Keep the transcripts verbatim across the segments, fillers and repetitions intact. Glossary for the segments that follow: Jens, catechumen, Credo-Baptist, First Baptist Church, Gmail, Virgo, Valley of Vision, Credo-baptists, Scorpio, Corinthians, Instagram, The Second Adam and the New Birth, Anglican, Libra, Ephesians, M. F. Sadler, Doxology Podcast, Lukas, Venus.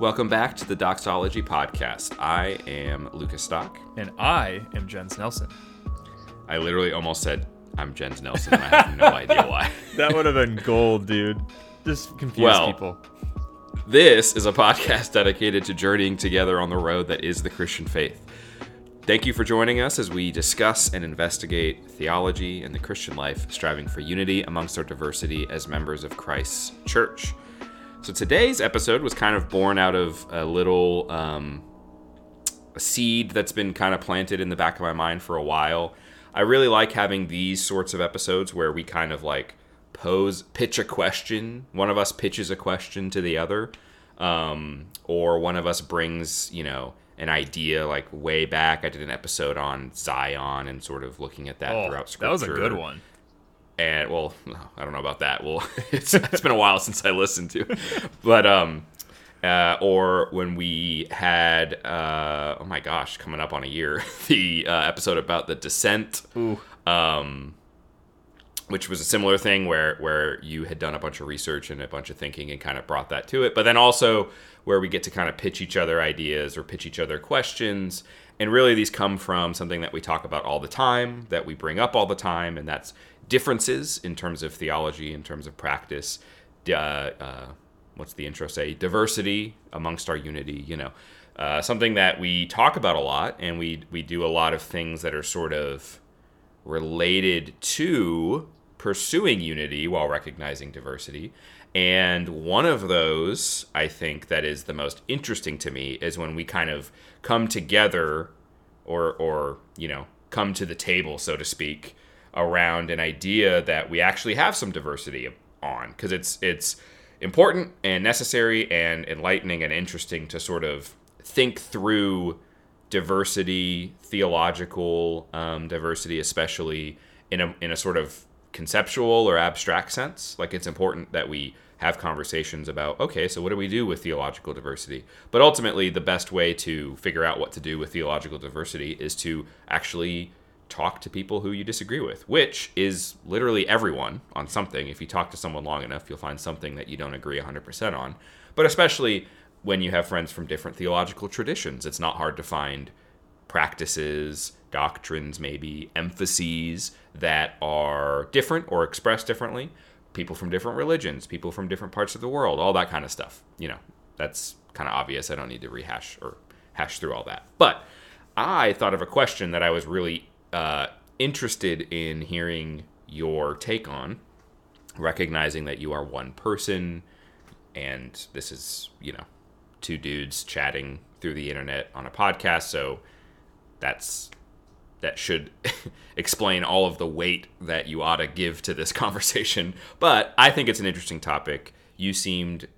Welcome back to the Doxology Podcast. I am Lukas Stock. And I am Jens Nelson. I literally almost said I'm Jens Nelson, and I have no idea why. That would have been gold, dude. Just confuse well, people. This is a podcast dedicated to journeying together on the road that is the Christian faith. Thank you for joining us as we discuss and investigate theology and the Christian life, striving for unity amongst our diversity as members of Christ's church. So today's episode was kind of born out of a little um, a seed that's been kind of planted in the back of my mind for a while. I really like having these sorts of episodes where we kind of like pose, pitch a question. One of us pitches a question to the other, um, or one of us brings, you know, an idea. Like way back, I did an episode on Zion and sort of looking at that oh, throughout Scripture. That was a good one. And well, I don't know about that. Well, it's, it's been a while since I listened to it. But um, uh, or when we had uh, oh my gosh, coming up on a year, the uh, episode about the descent. Ooh. Um, which was a similar thing where, where you had done a bunch of research and a bunch of thinking and kind of brought that to it. But then also where we get to kind of pitch each other ideas or pitch each other questions. And really these come from something that we talk about all the time, that we bring up all the time, and that's differences in terms of theology, in terms of practice. Uh, uh, what's the intro say? Diversity amongst our unity, you know. Uh, something that we talk about a lot, and we we do a lot of things that are sort of related to pursuing unity while recognizing diversity. And one of those, I think, that is the most interesting to me is when we kind of come together or, or you know, come to the table, so to speak, around an idea that we actually have some diversity on, because it's, it's important and necessary and enlightening and interesting to sort of think through diversity, theological um, diversity, especially in a in a sort of conceptual or abstract sense. Like, it's important that we have conversations about, okay, so what do we do with theological diversity? But ultimately, the best way to figure out what to do with theological diversity is to actually talk to people who you disagree with, which is literally everyone on something. If you talk to someone long enough, you'll find something that you don't agree one hundred percent on. But especially when you have friends from different theological traditions, it's not hard to find practices, doctrines, maybe emphases that are different or expressed differently. People from different religions, people from different parts of the world, all that kind of stuff. You know, that's kind of obvious. I don't need to rehash or hash through all that. But I thought of a question that I was really uh, interested in hearing your take on, recognizing that you are one person. And this is, you know, two dudes chatting through the internet on a podcast. So that's that should explain all of the weight that you ought to give to this conversation. But I think it's an interesting topic. You seemed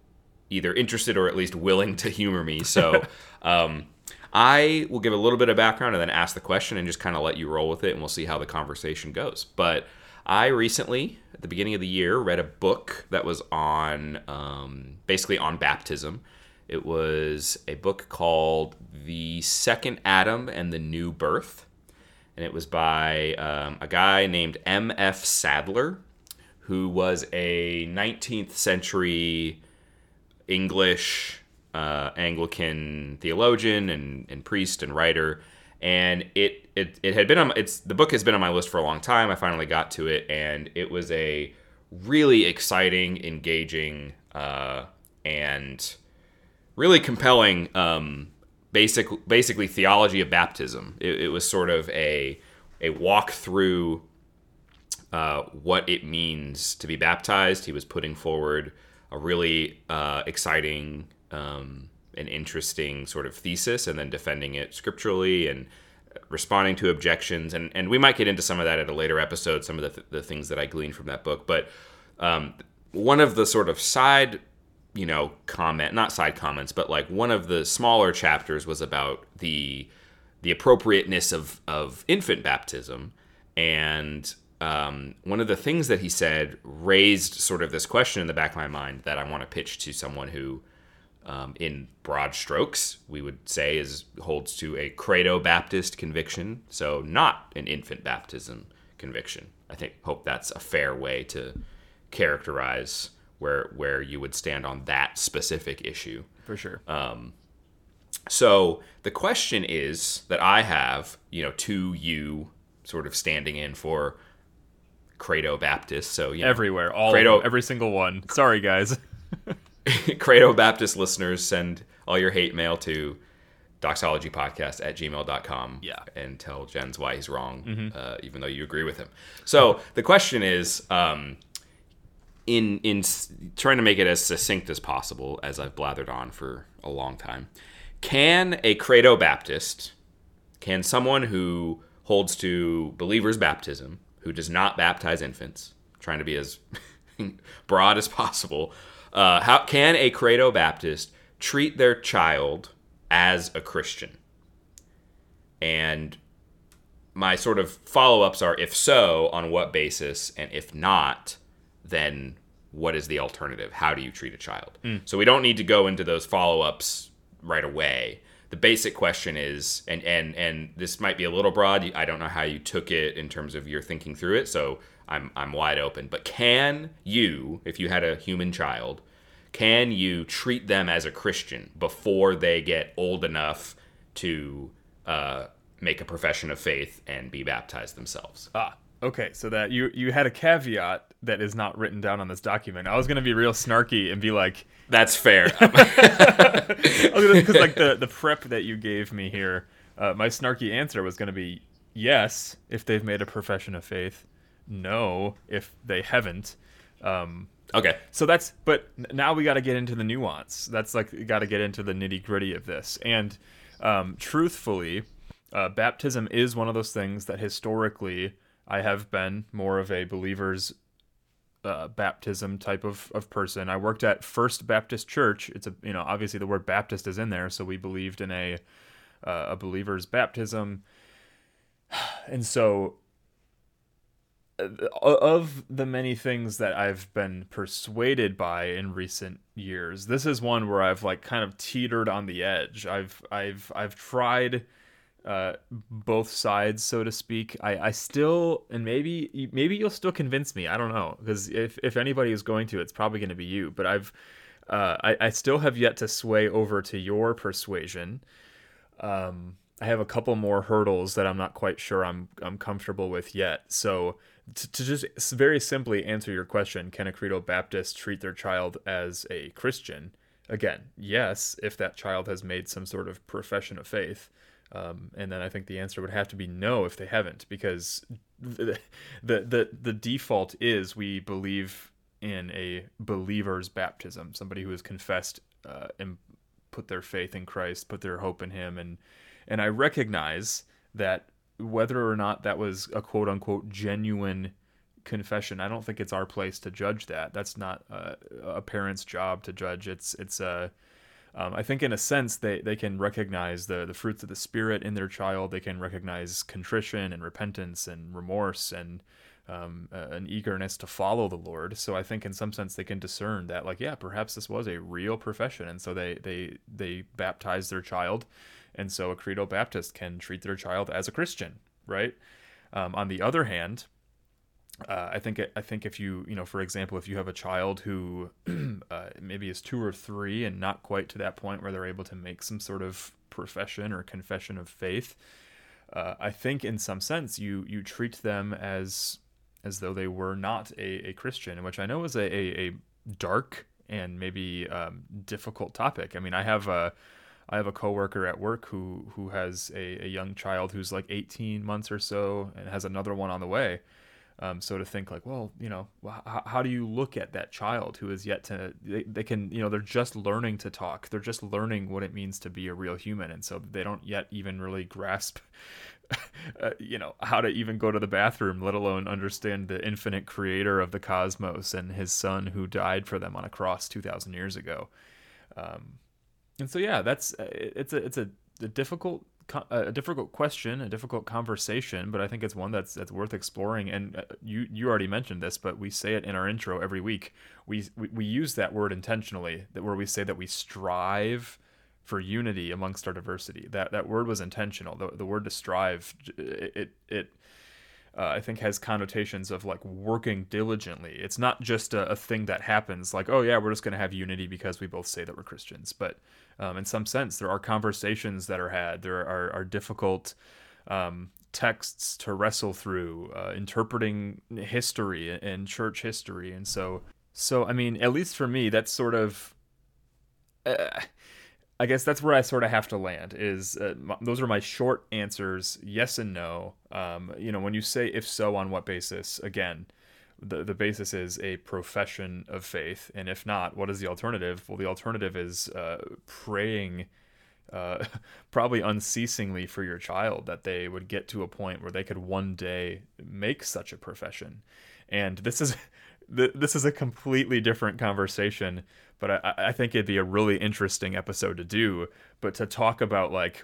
either interested or at least willing to humor me. So um, I will give a little bit of background and then ask the question and just kind of let you roll with it. And we'll see how the conversation goes. But I recently, at the beginning of the year, read a book that was on, um, basically on baptism. It was a book called The Second Adam and the New Birth. And it was by um, a guy named M. F. Sadler, who was a nineteenth century English uh, Anglican theologian and, and priest and writer. And it, it it had been on it's the book has been on my list for a long time. I finally got to it, and it was a really exciting, engaging, uh, and really compelling um, basic basically theology of baptism. It, it was sort of a a walk through uh, what it means to be baptized. He was putting forward a really uh, exciting. Um, an interesting sort of thesis, and then defending it scripturally and responding to objections. And, and we might get into some of that at a later episode, some of the, th- the things that I gleaned from that book. But um, one of the sort of side, you know, comment, not side comments, but like one of the smaller chapters was about the the appropriateness of, of infant baptism. And um, one of the things that he said raised sort of this question in the back of my mind that I want to pitch to someone who Um, in broad strokes, we would say is holds to a Credo-Baptist conviction, so not an infant baptism conviction. I think hope that's a fair way to characterize where where you would stand on that specific issue. For sure. Um, so the question is that I have, you know, to you sort of standing in for Credo-baptists. So, you know, everywhere, all Credo, every single one. Sorry, guys. Credo-baptist listeners, send all your hate mail to doxology podcast at gmail dot com yeah. and tell Jens why he's wrong, mm-hmm. uh, even though you agree with him. So the question is, um, in in s- trying to make it as succinct as possible, as I've blathered on for a long time, can a Credo-baptist, can someone who holds to believer's baptism, who does not baptize infants, trying to be as broad as possible, uh, how can a Credo-baptist treat their child as a Christian? And my sort of follow-ups are, if so, on what basis? And if not, then what is the alternative? How do you treat a child? Mm. So we don't need to go into those follow-ups right away. The basic question is, and, and, and this might be a little broad. I don't know how you took it in terms of your thinking through it, so I'm I'm wide open. But can you, if you had a human child, can you treat them as a Christian before they get old enough to uh, make a profession of faith and be baptized themselves? Ah, okay. So that you, you had a caveat that is not written down on this document. I was going to be real snarky and be like... That's fair. Because like the, the prep that you gave me here, uh, my snarky answer was going to be yes, if they've made a profession of faith. No, if they haven't. Um Okay. So that's, but now we got to get into the nuance. That's like, got to get into the nitty gritty of this. And um, truthfully, uh, baptism is one of those things that historically I have been more of a believer's uh, baptism type of, of person. I worked at First Baptist Church. It's a, you know, obviously the word Baptist is in there. So we believed in a, uh, a believer's baptism. And so of the many things that I've been persuaded by in recent years, this is one where I've like kind of teetered on the edge. I've I've I've tried uh, both sides, so to speak. I, I still, and maybe maybe you'll still convince me. I don't know, because if if anybody is going to, it's probably going to be you. But I've uh, I I still have yet to sway over to your persuasion. Um, I have a couple more hurdles that I'm not quite sure I'm I'm comfortable with yet. So. To just very simply answer your question, can a Credo-baptist treat their child as a Christian? Again, yes, if that child has made some sort of profession of faith. Um, and then I think the answer would have to be no if they haven't, because the the the default is we believe in a believer's baptism, somebody who has confessed uh, and put their faith in Christ, put their hope in him. And, and I recognize that whether or not that was a quote unquote genuine confession, I don't think it's our place to judge that. That's not a, a parent's job to judge. It's, it's a, um, I think in a sense they, they can recognize the, the fruits of the Spirit in their child. They can recognize contrition and repentance and remorse and um, uh, an eagerness to follow the Lord. So I think in some sense they can discern that, like, yeah, perhaps this was a real profession. And so they, they, they baptize their child. And so a Credo-baptist can treat their child as a Christian, right? Um, on the other hand, uh, I think I think if you, you know, for example, if you have a child who uh, maybe is two or three and not quite to that point where they're able to make some sort of profession or confession of faith, uh, I think in some sense you you treat them as as though they were not a, a Christian, which I know is a, a, a dark and maybe um, difficult topic. I mean, I have a... I have a coworker at work who who has a, a young child who's like eighteen months or so and has another one on the way. Um, so to think like, well, you know, how, how do you look at that child who is yet to, they, they can, you know, they're just learning to talk. They're just learning what it means to be a real human. And so they don't yet even really grasp, uh, you know, how to even go to the bathroom, let alone understand the infinite creator of the cosmos and his son who died for them on a cross two thousand years ago. Um And so, yeah, that's it's a it's a, a difficult a difficult question, a difficult conversation, but I think it's one that's that's worth exploring. And you you already mentioned this, but we say it in our intro every week. We we, we use that word intentionally, that where we say that we strive for unity amongst our diversity. That that word was intentional. The the word to strive, it it uh, I think has connotations of like working diligently. It's not just a, a thing that happens like, oh yeah, we're just going to have unity because we both say that we're Christians. But um, in some sense, there are conversations that are had. There are, are difficult um, texts to wrestle through, uh, interpreting history and church history. And so, so I mean, at least for me, that's sort of... Uh, I guess that's where I sort of have to land is uh, m- those are my short answers. Yes and no. Um, you know, when you say if so, on what basis, again, the, the basis is a profession of faith. And if not, what is the alternative? Well, the alternative is uh, praying uh, probably unceasingly for your child that they would get to a point where they could one day make such a profession. And this is... This is a completely different conversation, but I, I think it'd be a really interesting episode to do, but to talk about like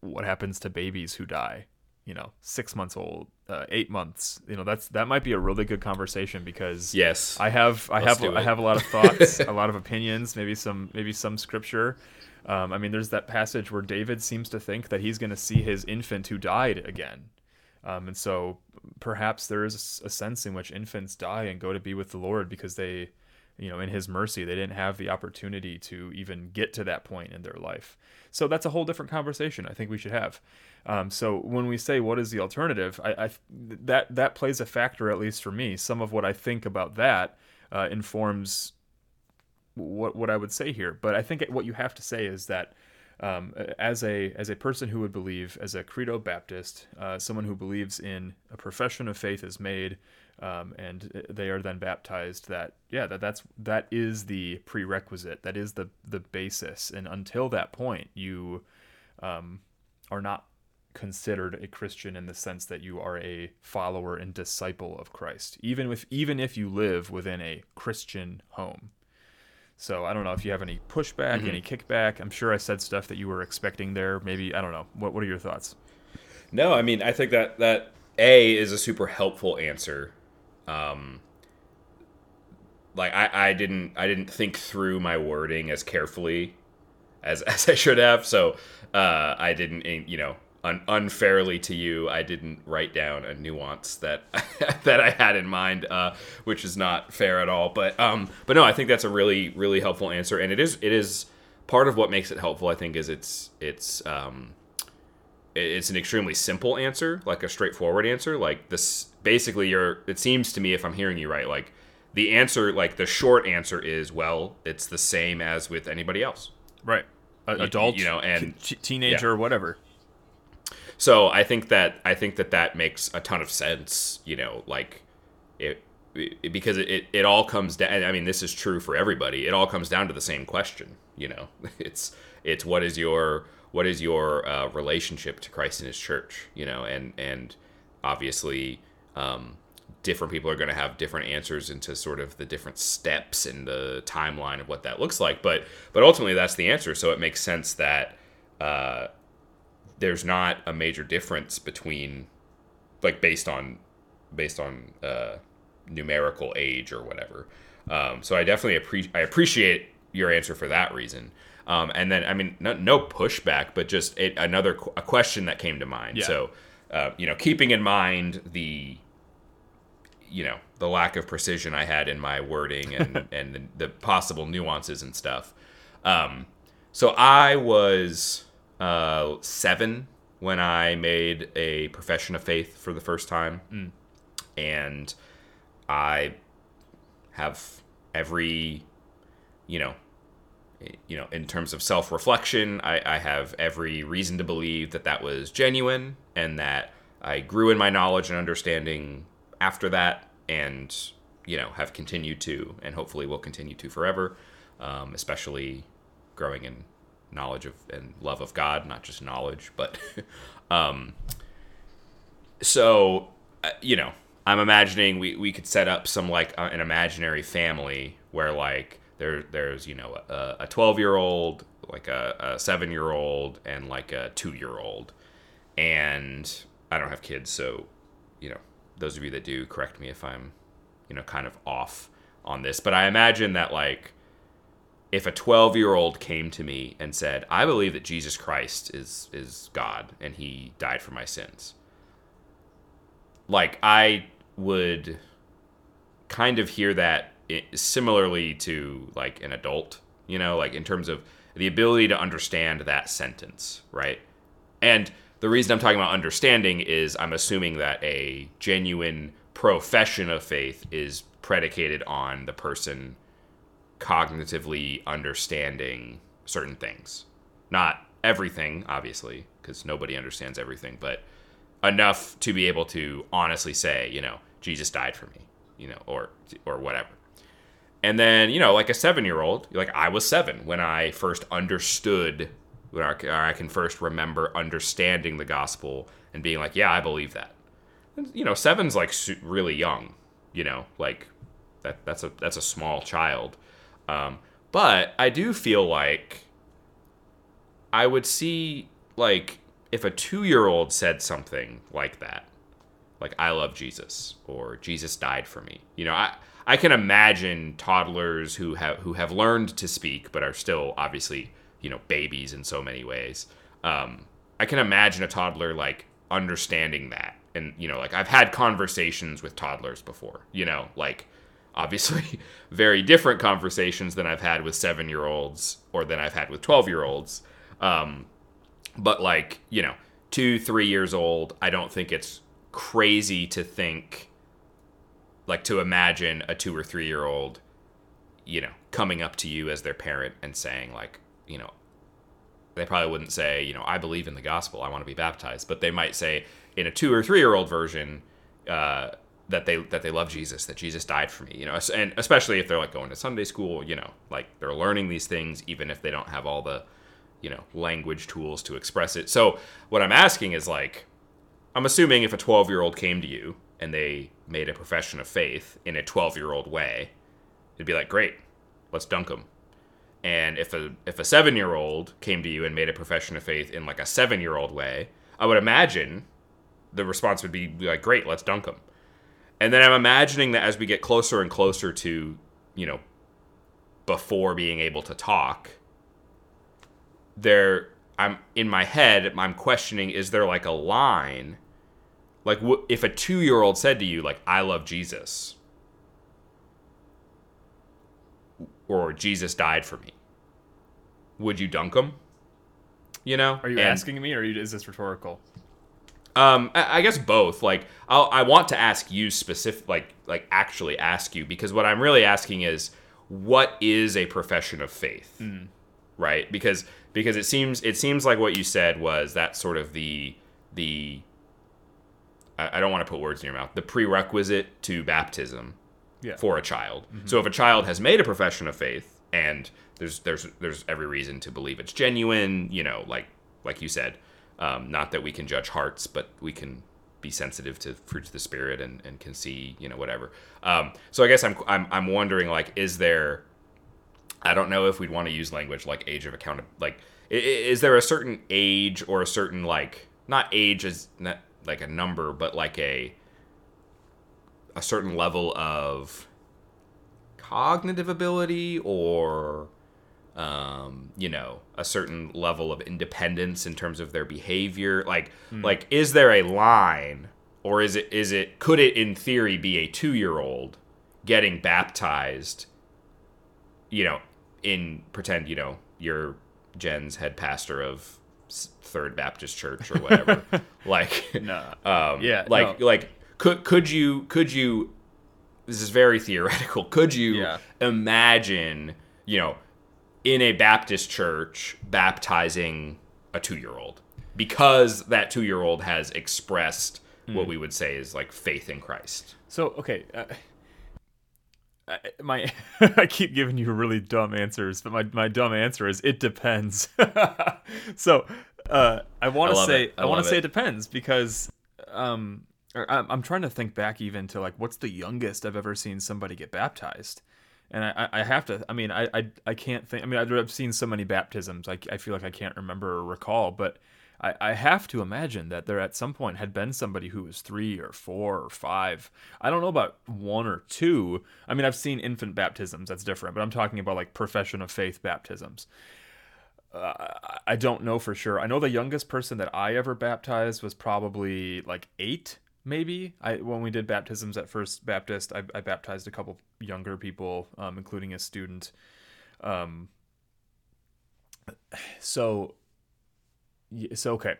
what happens to babies who die, you know, six months old, uh, eight months, you know, that's, that might be a really good conversation because yes, I have, I Let's have, I have a lot of thoughts, a lot of opinions, maybe some, maybe some scripture. Um, I mean, there's that passage where David seems to think that he's going to see his infant who died again. Um, and so perhaps there is a sense in which infants die and go to be with the Lord because they, you know, in his mercy, they didn't have the opportunity to even get to that point in their life. So that's a whole different conversation I think we should have. Um, so when we say, what is the alternative? I, I that, that plays a factor, at least for me. Some of what I think about that uh, informs what, what I would say here. But I think what you have to say is that Um, as a as a person who would believe, as a Credo-Baptist, uh, someone who believes in a profession of faith is made, um, and they are then baptized. That yeah, that that's that is the prerequisite. That is the the basis. And until that point, you um, are not considered a Christian in the sense that you are a follower and disciple of Christ, even if even if you live within a Christian home. So I don't know if you have any pushback, mm-hmm. any kickback. I'm sure I said stuff that you were expecting there. Maybe, I don't know. What What are your thoughts? No, I mean, I think that, that A is a super helpful answer. Um, like I, I didn't I didn't think through my wording as carefully as as I should have. So uh, I didn't, you know, un- unfairly to you, I didn't write down a nuance that that I had in mind, uh, which is not fair at all. But um, but no, I think that's a really really helpful answer, and it is it is part of what makes it helpful. I think is it's it's um, it's an extremely simple answer, like a straightforward answer. Like this, basically, you're. It seems to me, if I'm hearing you right, like the answer, like the short answer is, well, it's the same as with anybody else, right? A- adult, you, you know, and t- teenager, yeah. whatever. So I think that I think that that makes a ton of sense, you know, like it, it because it, it all comes down. I mean, this is true for everybody. It all comes down to the same question, you know. It's it's what is your what is your uh, relationship to Christ and His Church, you know, and and obviously um, different people are going to have different answers into sort of the different steps and the timeline of what that looks like. But but ultimately, that's the answer. So it makes sense that. Uh, There's not a major difference between, like, based on, based on uh, numerical age or whatever. Um, so I definitely appreciate I appreciate your answer for that reason. Um, and then I mean, no, no pushback, but just it, another qu- a question that came to mind. Yeah. So, uh, you know, keeping in mind the, you know, the lack of precision I had in my wording and and the, the possible nuances and stuff. Um, so I was. Uh, seven when I made a profession of faith for the first time, mm. and I have every, you know, you know, in terms of self-reflection, I, I have every reason to believe that that was genuine and that I grew in my knowledge and understanding after that, and you know, have continued to, and hopefully will continue to forever, um, especially growing in. Knowledge of and love of God, not just knowledge, but um so uh, you know, I'm imagining we we could set up some like uh, an imaginary family where like there there's you know a, a twelve year old, like a, a seven year old, and like a two year old. And I don't have kids, so you know, those of you that do, correct me if I'm you know kind of off on this, but I imagine that like if a twelve-year-old came to me and said, I believe that Jesus Christ is is God and he died for my sins, like, I would kind of hear that similarly to, like, an adult, you know, like, in terms of the ability to understand that sentence, right? And the reason I'm talking about understanding is I'm assuming that a genuine profession of faith is predicated on the person cognitively understanding certain things. Not everything, obviously, because nobody understands everything, but enough to be able to honestly say, you know, Jesus died for me, you know, or or whatever. And then, you know, like a seven-year-old, like I was seven when I first understood, when I, or I can first remember understanding the gospel and being like, yeah, I believe that. And, you know, seven's like really young, you know, like that that's a that's a small child. Um, but I do feel like I would see, like, if a two-year-old said something like that, like, I love Jesus, or Jesus died for me. You know, I, I can imagine toddlers who have who have learned to speak but are still obviously, you know, babies in so many ways. Um, I can imagine a toddler, like, understanding that. And, you know, like, I've had conversations with toddlers before, you know, like, obviously very different conversations than I've had with seven-year-olds or than I've had with twelve-year-olds. Um, but, like, you know, two, three years old, I don't think it's crazy to think, like, to imagine a two or three-year-old, you know, coming up to you as their parent and saying, like, you know, they probably wouldn't say, you know, I believe in the gospel, I want to be baptized, but they might say in a two or three-year-old version, uh, that they, that they love Jesus, that Jesus died for me, you know, and especially if they're, like, going to Sunday school, you know, like, they're learning these things, even if they don't have all the, you know, language tools to express it. So what I'm asking is, like, I'm assuming if a twelve-year-old came to you and they made a profession of faith in a twelve-year-old way, it'd be like, great, let's dunk them. And if a if a seven-year-old came to you and made a profession of faith in, like, a seven-year-old way, I would imagine the response would be, like, great, let's dunk them. And then I'm imagining that as we get closer and closer to, you know, before being able to talk, there, I'm in my head, I'm questioning, is there, like, a line, like, wh- if a two-year-old said to you, like, I love Jesus, or Jesus died for me, would you dunk him? You know, are you and, asking me, or is this rhetorical? Um, I, I guess both. Like, I'll, I want to ask you specific, like, like actually ask you, because what I'm really asking is, what is a profession of faith? Mm. Right, because because it seems it seems like what you said was that sort of the the I, I don't want to put words in your mouth, the prerequisite to baptism, yeah, for a child. Mm-hmm. So if a child has made a profession of faith and there's there's there's every reason to believe it's genuine, you know, like like you said, um, not that we can judge hearts, but we can be sensitive to fruits of the Spirit and, and can see, you know, whatever. Um, so I guess I'm I'm I'm wondering, like, is there, I don't know if we'd want to use language like age of account, like, is there a certain age or a certain, like, not age as not like a number, but like a a certain level of cognitive ability, or um, you know, a certain level of independence in terms of their behavior, like, mm. like, is there a line, or is it is it could it in theory be a two-year-old getting baptized, you know, in, pretend, you know, you're Jens, head pastor of First Baptist Church or whatever. Like, no. um, yeah, like, no. like, could, could you, could you, this is very theoretical. Could you yeah. imagine, you know, in a Baptist church baptizing a two-year-old because that two-year-old has expressed mm. what we would say is, like, faith in Christ? So, okay. Uh... I, my, I keep giving you really dumb answers, but my, my dumb answer is, it depends. So uh, I want to say it. I, I want to say it depends because um, I'm, I'm trying to think back even to, like, what's the youngest I've ever seen somebody get baptized, and I, I have to. I mean, I, I I can't think. I mean, I've seen so many baptisms. I I feel like I can't remember or recall, but I, I have to imagine that there at some point had been somebody who was three or four or five. I don't know about one or two. I mean, I've seen infant baptisms. That's different. But I'm talking about, like, profession of faith baptisms. Uh, I don't know for sure. I know the youngest person that I ever baptized was probably, like, eight maybe. I when we did baptisms at First Baptist, I, I baptized a couple younger people, um, including a student. Um, so, so okay.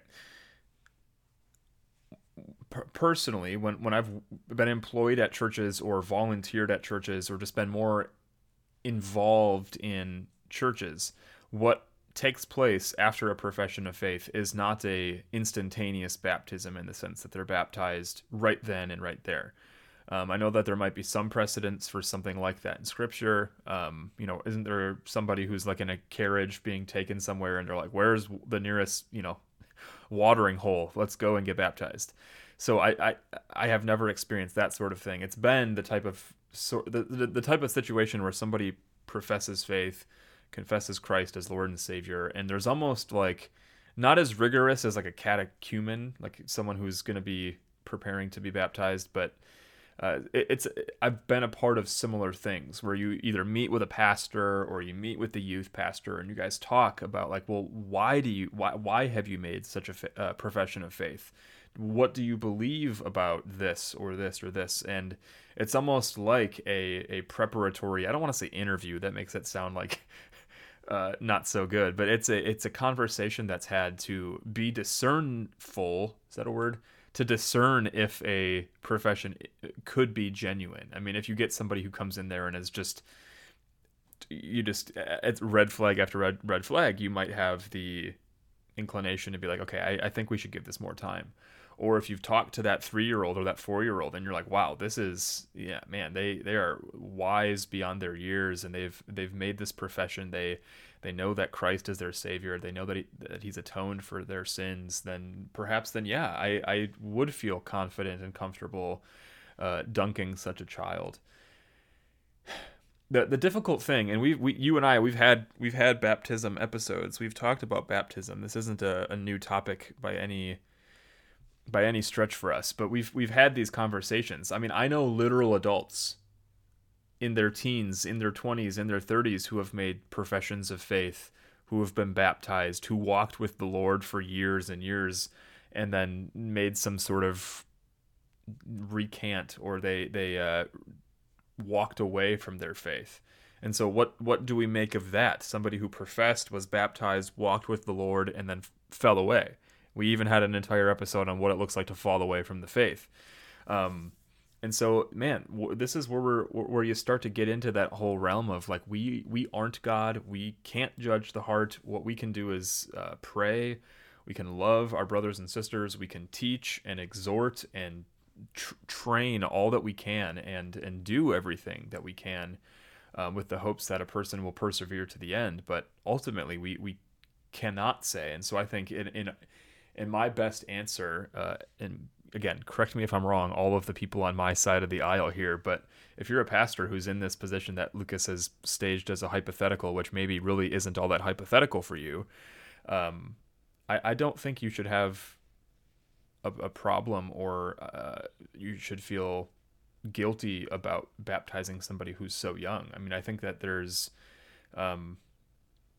Personally, when, when I've been employed at churches or volunteered at churches or just been more involved in churches, what takes place after a profession of faith is not a instantaneous baptism in the sense that they're baptized right then and right there. Um, I know that there might be some precedents for something like that in Scripture. Um, you know, isn't there somebody who's like in a carriage being taken somewhere and they're like, where's the nearest, you know, watering hole? Let's go and get baptized. So I, I, I have never experienced that sort of thing. It's been the type of so, the, the, the type of situation where somebody professes faith, confesses Christ as Lord and Savior, and there's almost like not as rigorous as like a catechumen, like someone who's going to be preparing to be baptized, but uh, it, it's I've been a part of similar things where you either meet with a pastor or you meet with the youth pastor and you guys talk about like, well, why do you why why have you made such a fa- uh, profession of faith? What do you believe about this or this or this? And it's almost like a a preparatory, I don't want to say interview, that makes it sound like Uh, not so good, but it's a it's a conversation that's had to be discernful. Is that a word? To discern if a profession could be genuine. I mean, if you get somebody who comes in there and is just you just it's red flag after red red flag, you might have the inclination to be like, okay, I, I think we should give this more time. Or if you've talked to that three-year-old or that four-year-old and you're like, wow, this is, yeah, man, they, they are wise beyond their years and they've they've made this profession. They they know that Christ is their Savior. They know that, he, that he's atoned for their sins. Then perhaps then, yeah, I, I would feel confident and comfortable uh, dunking such a child. The the difficult thing, and we we you and I we've had we've had baptism episodes. We've talked about baptism. This isn't a, a new topic by any. by any stretch for us, but we've we've had these conversations. I mean, I know literal adults in their teens, in their twenties, in their thirties who have made professions of faith, who have been baptized, who walked with the Lord for years and years and then made some sort of recant, or they they uh, walked away from their faith. And so what what do we make of that? Somebody who professed, was baptized, walked with the Lord, and then f- fell away. We even had an entire episode on what it looks like to fall away from the faith. Um, and so, man, w- this is where we're, where you start to get into that whole realm of like, we, we aren't God. We can't judge the heart. What we can do is uh, pray. We can love our brothers and sisters. We can teach and exhort and tr- train all that we can and, and do everything that we can uh, with the hopes that a person will persevere to the end. But ultimately we, we cannot say. And so I think in, in, And my best answer, uh, and again, correct me if I'm wrong, all of the people on my side of the aisle here, but if you're a pastor who's in this position that Lukas has staged as a hypothetical, which maybe really isn't all that hypothetical for you, um, I, I don't think you should have a, a problem or uh, you should feel guilty about baptizing somebody who's so young. I mean, I think that there's... Um,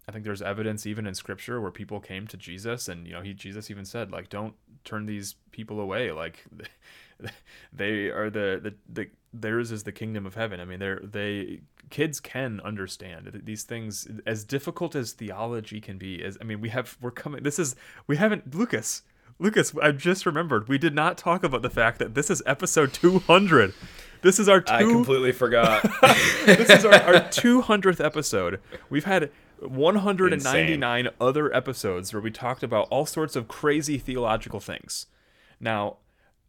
I think there's evidence even in Scripture where people came to Jesus and, you know, he, Jesus even said, like, don't turn these people away. Like they are the, the, the theirs is the kingdom of heaven. I mean, they're, they kids can understand these things, as difficult as theology can be. As I mean, we have, we're coming, this is, we haven't Lukas, Lukas, I just remembered, we did not talk about the fact that this is episode two hundred. This is our, two, I completely forgot. This is our, our two hundredth episode. We've had one hundred ninety-nine Insane. Other episodes where we talked about all sorts of crazy theological things. Now,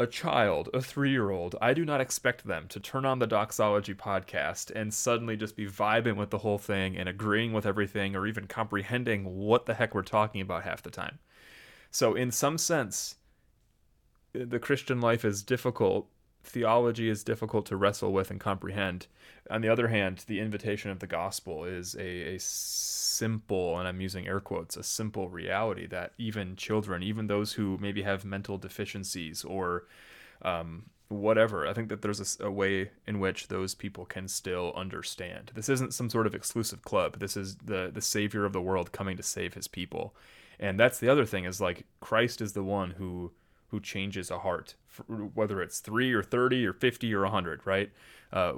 a child, a three-year-old, I do not expect them to turn on the Doxology podcast and suddenly just be vibing with the whole thing and agreeing with everything or even comprehending what the heck we're talking about half the time. So in some sense, the Christian life is difficult. Theology is difficult to wrestle with and comprehend. On the other hand, the invitation of the gospel is a, a simple, and I'm using air quotes, a simple reality that even children, even those who maybe have mental deficiencies or um, whatever, I think that there's a, a way in which those people can still understand. This isn't some sort of exclusive club. This is the the Savior of the world coming to save his people. And that's the other thing is like Christ is the one who who changes a heart, whether it's three or thirty or fifty or one hundred, right? Uh,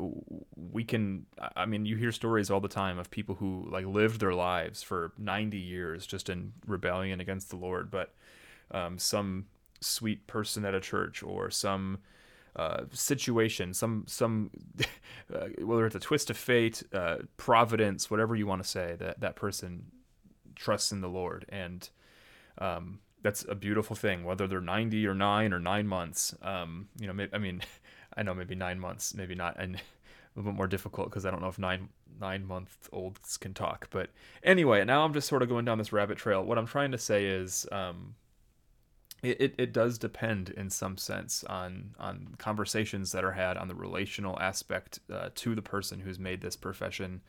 we can, I mean, you hear stories all the time of people who like lived their lives for ninety years just in rebellion against the Lord, but um, some sweet person at a church or some uh, situation, some, some uh, whether it's a twist of fate, uh, providence, whatever you want to say, that that person trusts in the Lord. And um, that's a beautiful thing, whether they're ninety or nine or nine months. Um, you know, maybe, I mean, I know maybe nine months, maybe not, and a little bit more difficult because I don't know if nine nine month olds can talk. But anyway, now I'm just sort of going down this rabbit trail. What I'm trying to say is, um, it, it it does depend in some sense on on conversations that are had on the relational aspect uh, to the person who's made this profession.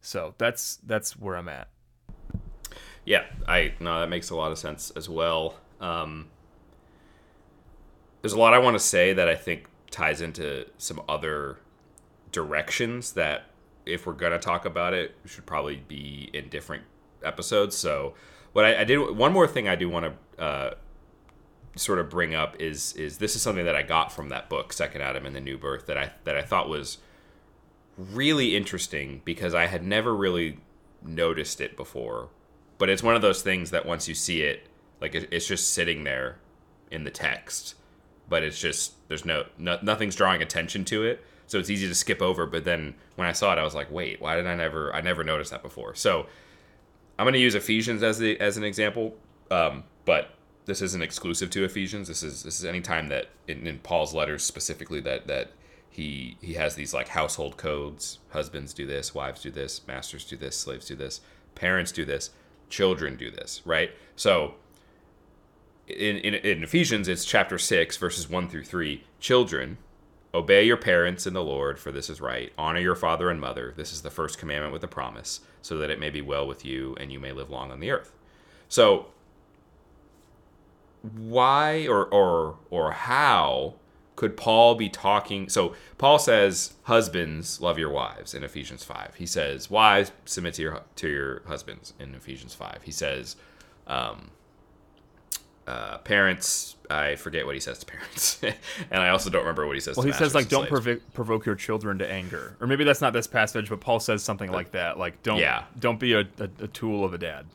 So that's that's where I'm at. Yeah, I no, that makes a lot of sense as well. Um, there's a lot I want to say that I think ties into some other directions that, if we're going to talk about it, should probably be in different episodes. So what I, I did, one more thing I do want to uh, sort of bring up is, is this is something that I got from that book, Second Adam and the New Birth, that I, that I thought was really interesting because I had never really noticed it before. But it's one of those things that once you see it, like it, it's just sitting there in the text, but it's just, there's no, no, nothing's drawing attention to it. So it's easy to skip over. But then when I saw it, I was like, wait, why did I never, I never noticed that before. So I'm going to use Ephesians as the, as an example. Um, but this isn't exclusive to Ephesians. This is, this is any time that in, in Paul's letters specifically that, that he, he has these like household codes, husbands do this, wives do this, masters do this, slaves do this, parents do this, children do this, right? So in, in, in Ephesians, it's chapter six, verses one through three. Children, obey your parents in the Lord, for this is right. Honor your father and mother. This is the first commandment with a promise, so that it may be well with you and you may live long on the earth. So why or or or how could Paul be talking? So Paul says, husbands, love your wives in Ephesians five. He says, wives, submit to your to your husbands in Ephesians five. He says, um, uh, parents, I forget what he says to parents. And I also don't remember what he says well, to Well, he says, like, don't provo- provoke your children to anger. Or maybe that's not this passage, but Paul says something uh, like that. Like, don't yeah. don't be a, a, a tool of a dad.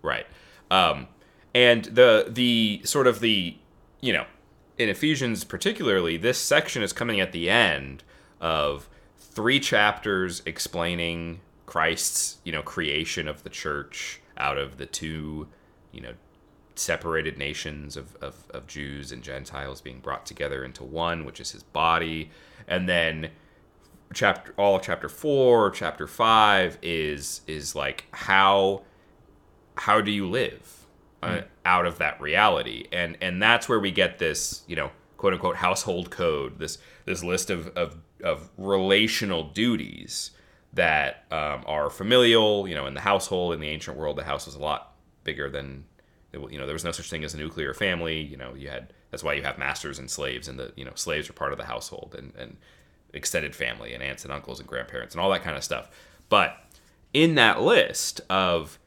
Right. Um, and the the sort of the, you know, in Ephesians particularly, this section is coming at the end of three chapters explaining Christ's, you know, creation of the church out of the two, you know, separated nations of, of, of Jews and Gentiles being brought together into one, which is his body. And then chapter all of chapter four, chapter five is is like how how do you live? Uh, out of that reality, and and that's where we get this, you know, quote unquote household code, this this list of of, of relational duties that um, are familial. You know, in the household, in the ancient world, the house was a lot bigger than, you know, there was no such thing as a nuclear family. You know, you had that's why you have masters and slaves, and the you know slaves are part of the household, and and extended family, and aunts and uncles and grandparents, and all that kind of stuff. But in that list of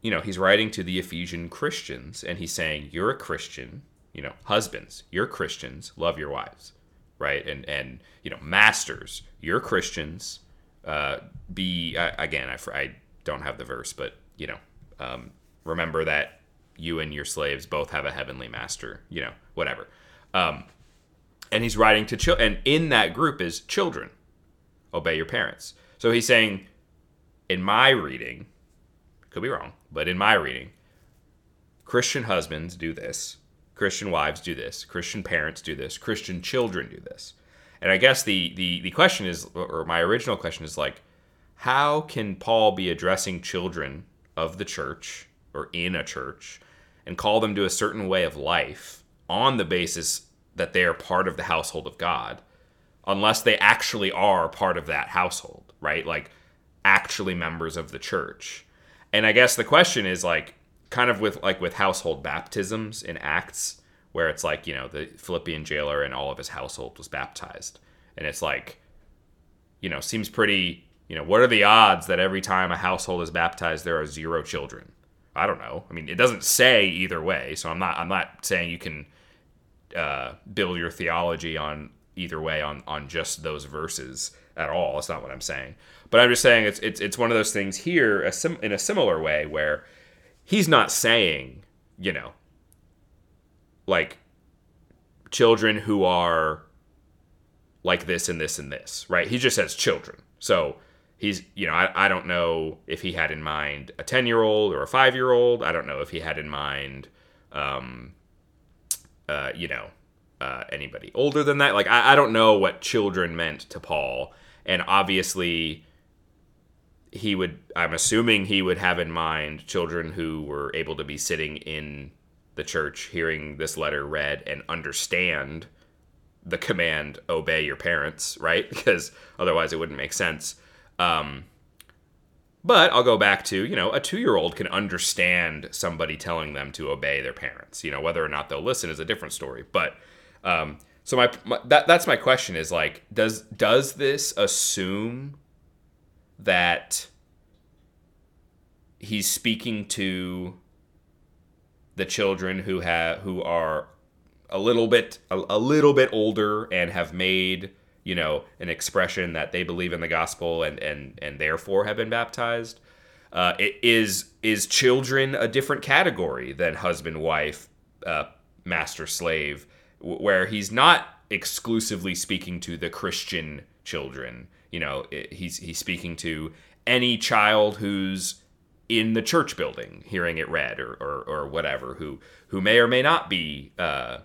You know, he's writing to the Ephesian Christians, and he's saying, you're a Christian, you know, husbands, you're Christians, love your wives, right? And, and you know, masters, you're Christians, uh, be, I, again, I, I don't have the verse, but, you know, um, remember that you and your slaves both have a heavenly master, you know, whatever. Um, and he's writing to children, and in that group is children, obey your parents. So he's saying, in my reading, could be wrong, but in my reading, Christian husbands do this, Christian wives do this, Christian parents do this, Christian children do this. And I guess the the, the question is, or my original question is like, how can Paul be addressing children of the church or in a church and call them to a certain way of life on the basis that they are part of the household of God, unless they actually are part of that household, right? Like actually members of the church. And I guess the question is like kind of with like with household baptisms in Acts, where it's like, you know, the Philippian jailer and all of his household was baptized. And it's like, you know, seems pretty, you know, what are the odds that every time a household is baptized, there are zero children? I don't know. I mean, it doesn't say either way, so I'm not I'm not saying you can uh, build your theology on either way on, on just those verses at all. That's not what I'm saying. But I'm just saying it's it's it's one of those things here a sim- in a similar way where he's not saying, you know, like children who are like this and this and this, right? He just says children. So he's, you know, I, I don't know if he had in mind a ten-year-old or a five-year-old. I don't know if he had in mind, um, uh, you know, uh, anybody older than that. Like, I, I don't know what children meant to Paul. And obviously, he would, I'm assuming he would have in mind children who were able to be sitting in the church, hearing this letter read and understand the command, obey your parents, right? Because otherwise it wouldn't make sense. Um, but I'll go back to, you know, a two-year-old can understand somebody telling them to obey their parents. You know, whether or not they'll listen is a different story. But um, so my, my that that's my question is, like, does does this assume that he's speaking to the children who have who are a little bit a, a little bit older and have made, you know, an expression that they believe in the gospel and and and therefore have been baptized? Uh, it is is children a different category than husband, wife, uh, master, slave, where he's not exclusively speaking to the Christian children? You know, it, he's he's speaking to any child who's in the church building, hearing it read, or or, or whatever, who who may or may not be, uh,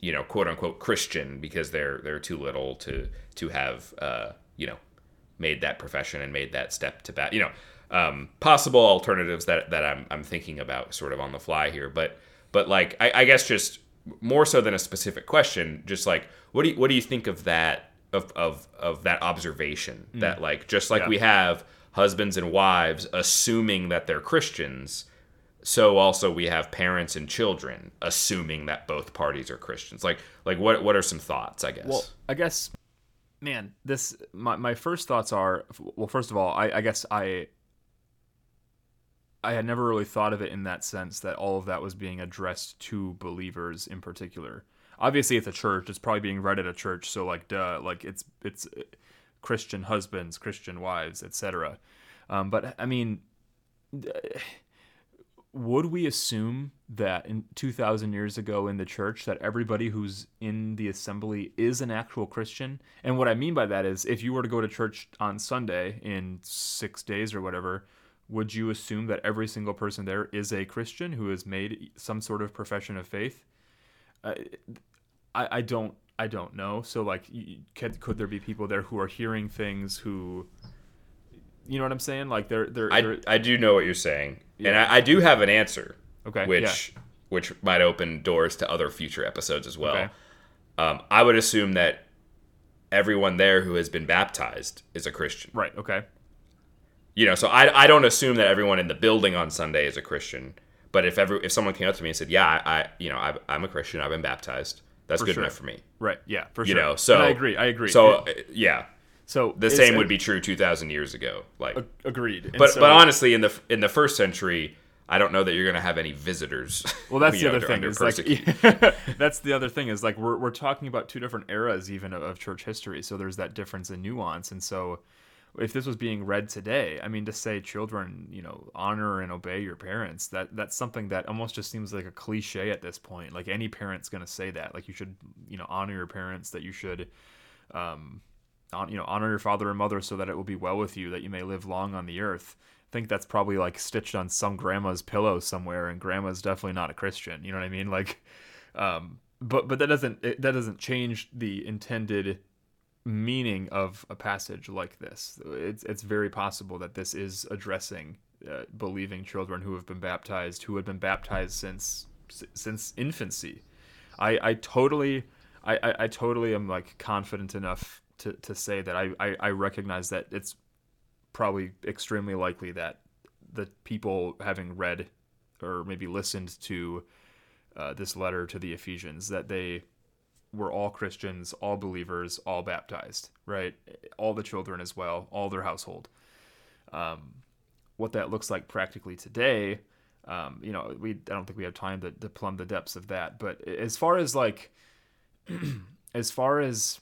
you know, quote unquote Christian, because they're they're too little to to have, uh, you know, made that profession and made that step to bat. You know, um, possible alternatives that that I'm I'm thinking about sort of on the fly here, but but like I, I guess just more so than a specific question, just like what do you, what do you think of that of of of that observation mm. that like just like yeah. we have husbands and wives assuming that they're Christians, so also we have parents and children assuming that both parties are Christians. Like, like what what are some thoughts, I guess? Well, I guess, man, this my, my first thoughts are, well, first of all, I, I guess I I had never really thought of it in that sense that all of that was being addressed to believers in particular. Obviously, at the church, it's probably being read at a church, so like, duh, like it's it's... Christian husbands, Christian wives, et cetera. Um, but I mean, would we assume that in two thousand years ago in the church that everybody who's in the assembly is an actual Christian? And what I mean by that is, if you were to go to church on Sunday in six days or whatever, would you assume that every single person there is a Christian who has made some sort of profession of faith? Uh, I, I don't. I don't know. So, like, could, could there be people there who are hearing things who, you know what I'm saying? Like, they're they're. I, they're, I do know what you're saying, yeah. and I, I do have an answer. Okay. Which yeah. which might open doors to other future episodes as well. Okay. Um, I would assume that everyone there who has been baptized is a Christian. Right. Okay. You know, so I I don't assume that everyone in the building on Sunday is a Christian. But if ever if someone came up to me and said, "Yeah, I, I you know I, I'm a Christian. I've been baptized." That's for good sure. enough for me. Right. Yeah. For sure. You know, so and I agree. I agree. So it, yeah. So the same would be true two thousand years ago. Like ag- agreed. And but so, but honestly, in the in the first century, I don't know that you're going to have any visitors. Well, that's the know, other thing. Is like that's the other thing is like we're we're talking about two different eras even of, of church history. So there's that difference in nuance. And so if this was being read today, I mean, to say children, you know, honor and obey your parents, that that's something that almost just seems like a cliche at this point. Like any parent's going to say that, like you should, you know, honor your parents, that you should, um, on, you know, honor your father and mother so that it will be well with you, that you may live long on the earth. I think that's probably like stitched on some grandma's pillow somewhere, and grandma's definitely not a Christian. You know what I mean? Like, um, but, but that doesn't, it, that doesn't change the intended meaning of a passage like this. It's it's very possible that this is addressing uh, believing children who have been baptized, who had been baptized since since infancy. I I totally I, I, I totally am like confident enough to, to say that I, I, I recognize that it's probably extremely likely that the people having read or maybe listened to uh, this letter to the Ephesians, that they were all Christians, all believers, all baptized, right? All the children as well, all their household. Um, what that looks like practically today, um, you know, we I don't think we have time to, to plumb the depths of that. But as far as like, as far as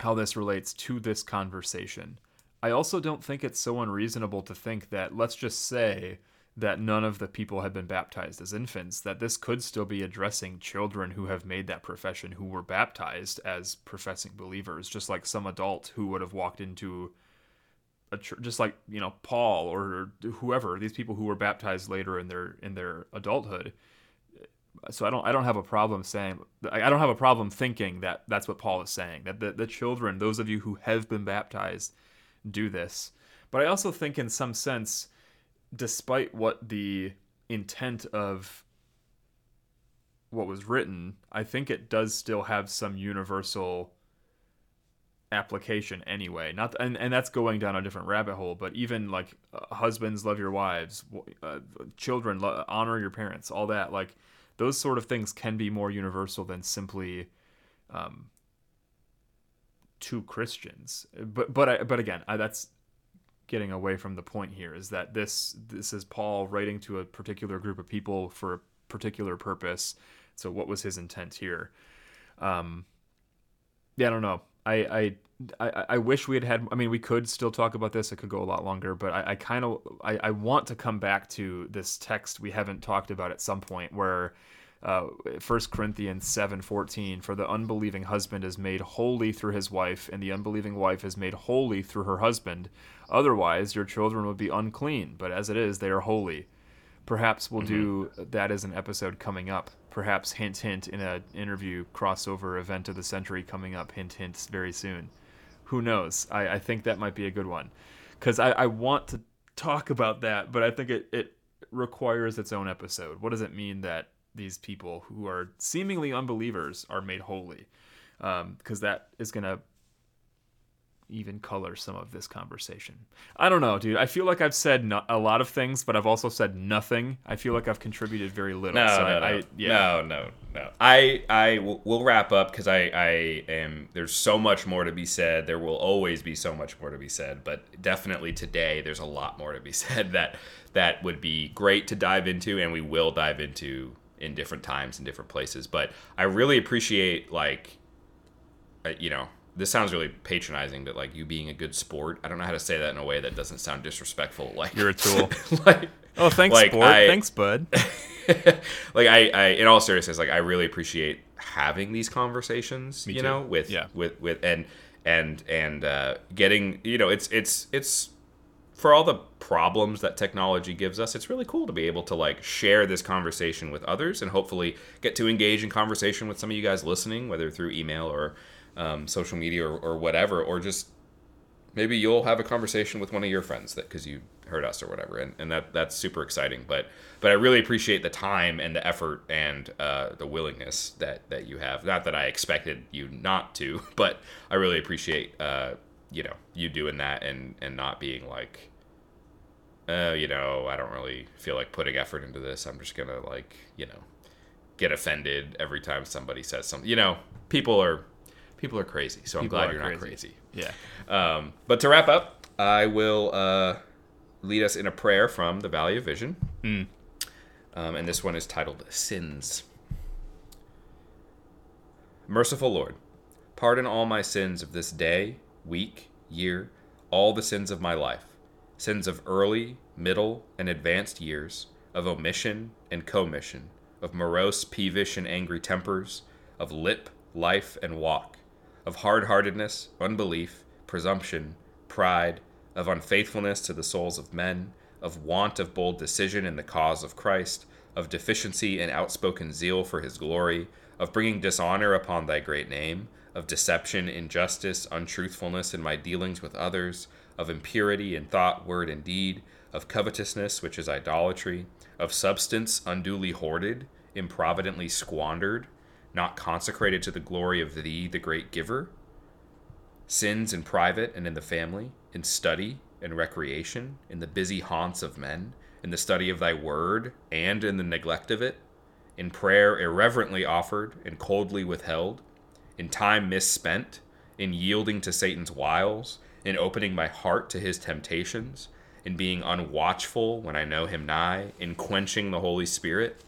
how this relates to this conversation, I also don't think it's so unreasonable to think that, let's just say that none of the people have been baptized as infants, that this could still be addressing children who have made that profession, who were baptized as professing believers, just like some adult who would have walked into a church, just like, you know, Paul or whoever, these people who were baptized later in their in their adulthood. So I don't I don't have a problem saying I don't have a problem thinking that that's what Paul is saying, that the, the children, those of you who have been baptized, do this. But I also think in some sense, despite what the intent of what was written, I think it does still have some universal application anyway. Not and, and that's going down a different rabbit hole, but even like uh, husbands, love your wives, uh, children, lo- honor your parents, all that. Like those sort of things can be more universal than simply um, to Christians. But but I, but again, I, that's... getting away from the point here, is that this this is Paul writing to a particular group of people for a particular purpose. So what was his intent here? Um, yeah, I don't know. I I, I, I wish we had had, I mean, we could still talk about this. It could go a lot longer, but I, I kind of, I, I want to come back to this text we haven't talked about at some point, where uh, First Corinthians seven fourteen, for the unbelieving husband is made holy through his wife, and the unbelieving wife is made holy through her husband. Otherwise, your children would be unclean, but as it is, they are holy. Perhaps we'll mm-hmm. do that as an episode coming up. Perhaps, hint, hint, in an interview crossover event of the century coming up, hint, hint, very soon. Who knows? I, I think that might be a good one, because I, I want to talk about that, but I think it, it requires its own episode. What does it mean that these people who are seemingly unbelievers are made holy? Um, because that is going to even color some of this conversation. I don't know, dude. I feel like I've said no- a lot of things, but I've also said nothing. I feel like I've contributed very little. No, so no, I, no. I, yeah. no, no, no. I, I will we'll wrap up, because I, I am. There's so much more to be said. There will always be so much more to be said, but definitely today there's a lot more to be said that that would be great to dive into, and we will dive into in different times and different places. But I really appreciate, like, uh, you know, this sounds really patronizing, but like you being a good sport. I don't know how to say that in a way that doesn't sound disrespectful. Like, you're a tool. Like, oh, thanks, like, sport. I, thanks, bud. Like I, I, in all seriousness, like I really appreciate having these conversations. Me you too. know, with, yeah. with, with, and, and, and uh, getting, you know, it's, it's, it's for all the problems that technology gives us. It's really cool to be able to like share this conversation with others, and hopefully get to engage in conversation with some of you guys listening, whether through email or Um, social media or, or whatever, or just maybe you'll have a conversation with one of your friends that because you heard us or whatever, and, and that that's super exciting. But but I really appreciate the time and the effort and uh, the willingness that that you have. Not that I expected you not to, but I really appreciate uh, you know you doing that and and not being like, oh, you know, I don't really feel like putting effort into this. I'm just gonna like you know get offended every time somebody says something. You know, people are. People are crazy, so I'm People glad you're crazy. not crazy. Yeah. Um, but to wrap up, I will uh, lead us in a prayer from the Valley of Vision. Mm. Um, and this one is titled Sins. Merciful Lord, pardon all my sins of this day, week, year, all the sins of my life, sins of early, middle, and advanced years, of omission and commission, of morose, peevish, and angry tempers, of lip, life, and walk, of hard-heartedness, unbelief, presumption, pride, of unfaithfulness to the souls of men, of want of bold decision in the cause of Christ, of deficiency in outspoken zeal for his glory, of bringing dishonor upon thy great name, of deception, injustice, untruthfulness in my dealings with others, of impurity in thought, word, and deed, of covetousness, which is idolatry, of substance unduly hoarded, improvidently squandered, not consecrated to the glory of thee, the great giver, sins in private and in the family, in study and recreation, in the busy haunts of men, in the study of thy word and in the neglect of it, in prayer irreverently offered and coldly withheld, in time misspent, in yielding to Satan's wiles, in opening my heart to his temptations, in being unwatchful when I know him nigh, in quenching the Holy Spirit,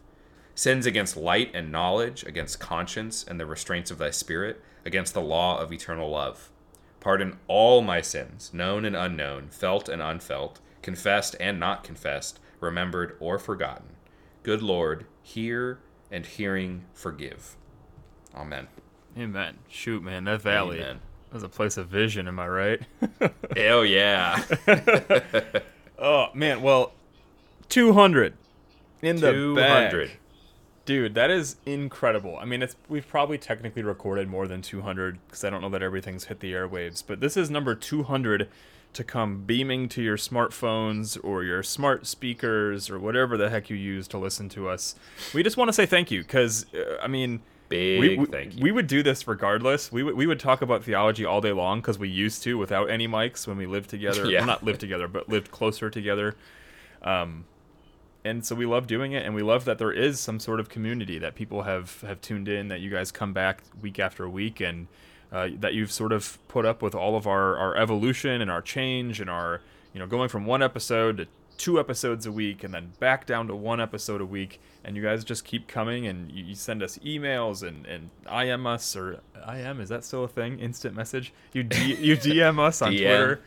sins against light and knowledge, against conscience and the restraints of thy spirit, against the law of eternal love. Pardon all my sins, known and unknown, felt and unfelt, confessed and not confessed, remembered or forgotten. Good Lord, hear, and hearing, forgive. Amen. Amen. Shoot, man, that valley, Amen. That was a place of vision, am I right? Hell yeah. Oh, man, well, two hundred in the two hundred. Bag. Dude, that is incredible. I mean, it's we've probably technically recorded more than two hundred because I don't know that everything's hit the airwaves, but this is number two hundred to come beaming to your smartphones or your smart speakers or whatever the heck you use to listen to us. We just want to say thank you because, uh, I mean... Big we, we, thank you. We would do this regardless. We would we would talk about theology all day long because we used to without any mics when we lived together. Yeah. Well, not lived together, but lived closer together. Um, and so we love doing it, and we love that there is some sort of community that people have, have tuned in, that you guys come back week after week, and uh, that you've sort of put up with all of our, our evolution and our change and our, you know, going from one episode to two episodes a week and then back down to one episode a week, and you guys just keep coming, and you, you send us emails and and I M us, or I M, is that still a thing? Instant message? You D, you D M us on D M. Twitter.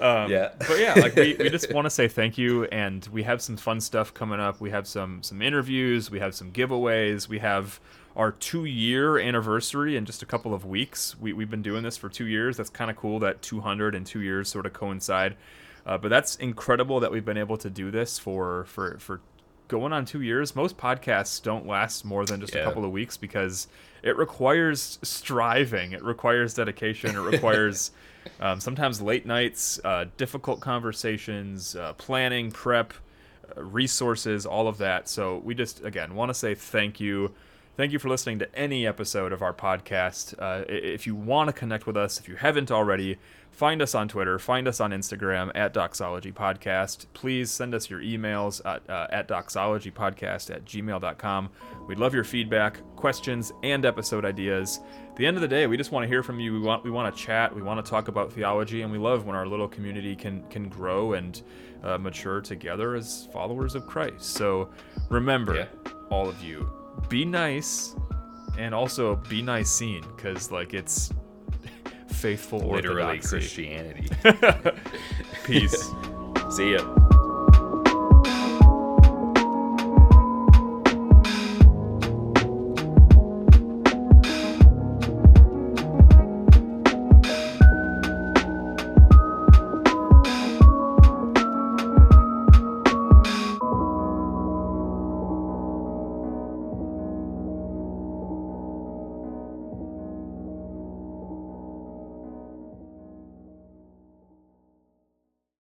Um, yeah. But yeah, like we, we just want to say thank you, and we have some fun stuff coming up. We have some some interviews, we have some giveaways, we have our two year anniversary in just a couple of weeks. We we've been doing this for two years. That's kind of cool that two hundred and two years sort of coincide. Uh, but that's incredible that we've been able to do this for, for, for going on two years. Most podcasts don't last more than just yeah. a couple of weeks because it requires striving. It requires dedication. It requires um, sometimes late nights, uh, difficult conversations, uh, planning, prep, uh, resources, all of that. So we just, again, want to say thank you. Thank you for listening to any episode of our podcast. Uh, if you want to connect with us, if you haven't already, find us on Twitter, find us on Instagram at Doxology Podcast. Please send us your emails at, uh, at doxologypodcast at gmail dot com. We'd love your feedback, questions, and episode ideas. At the end of the day, we just want to hear from you. We want we want to chat. We want to talk about theology, and we love when our little community can can grow and uh, mature together as followers of Christ. So remember, yeah. all of you, be nice, and also be nice seen, because like it's faithful literally orthodoxy. Christianity. Peace. See ya.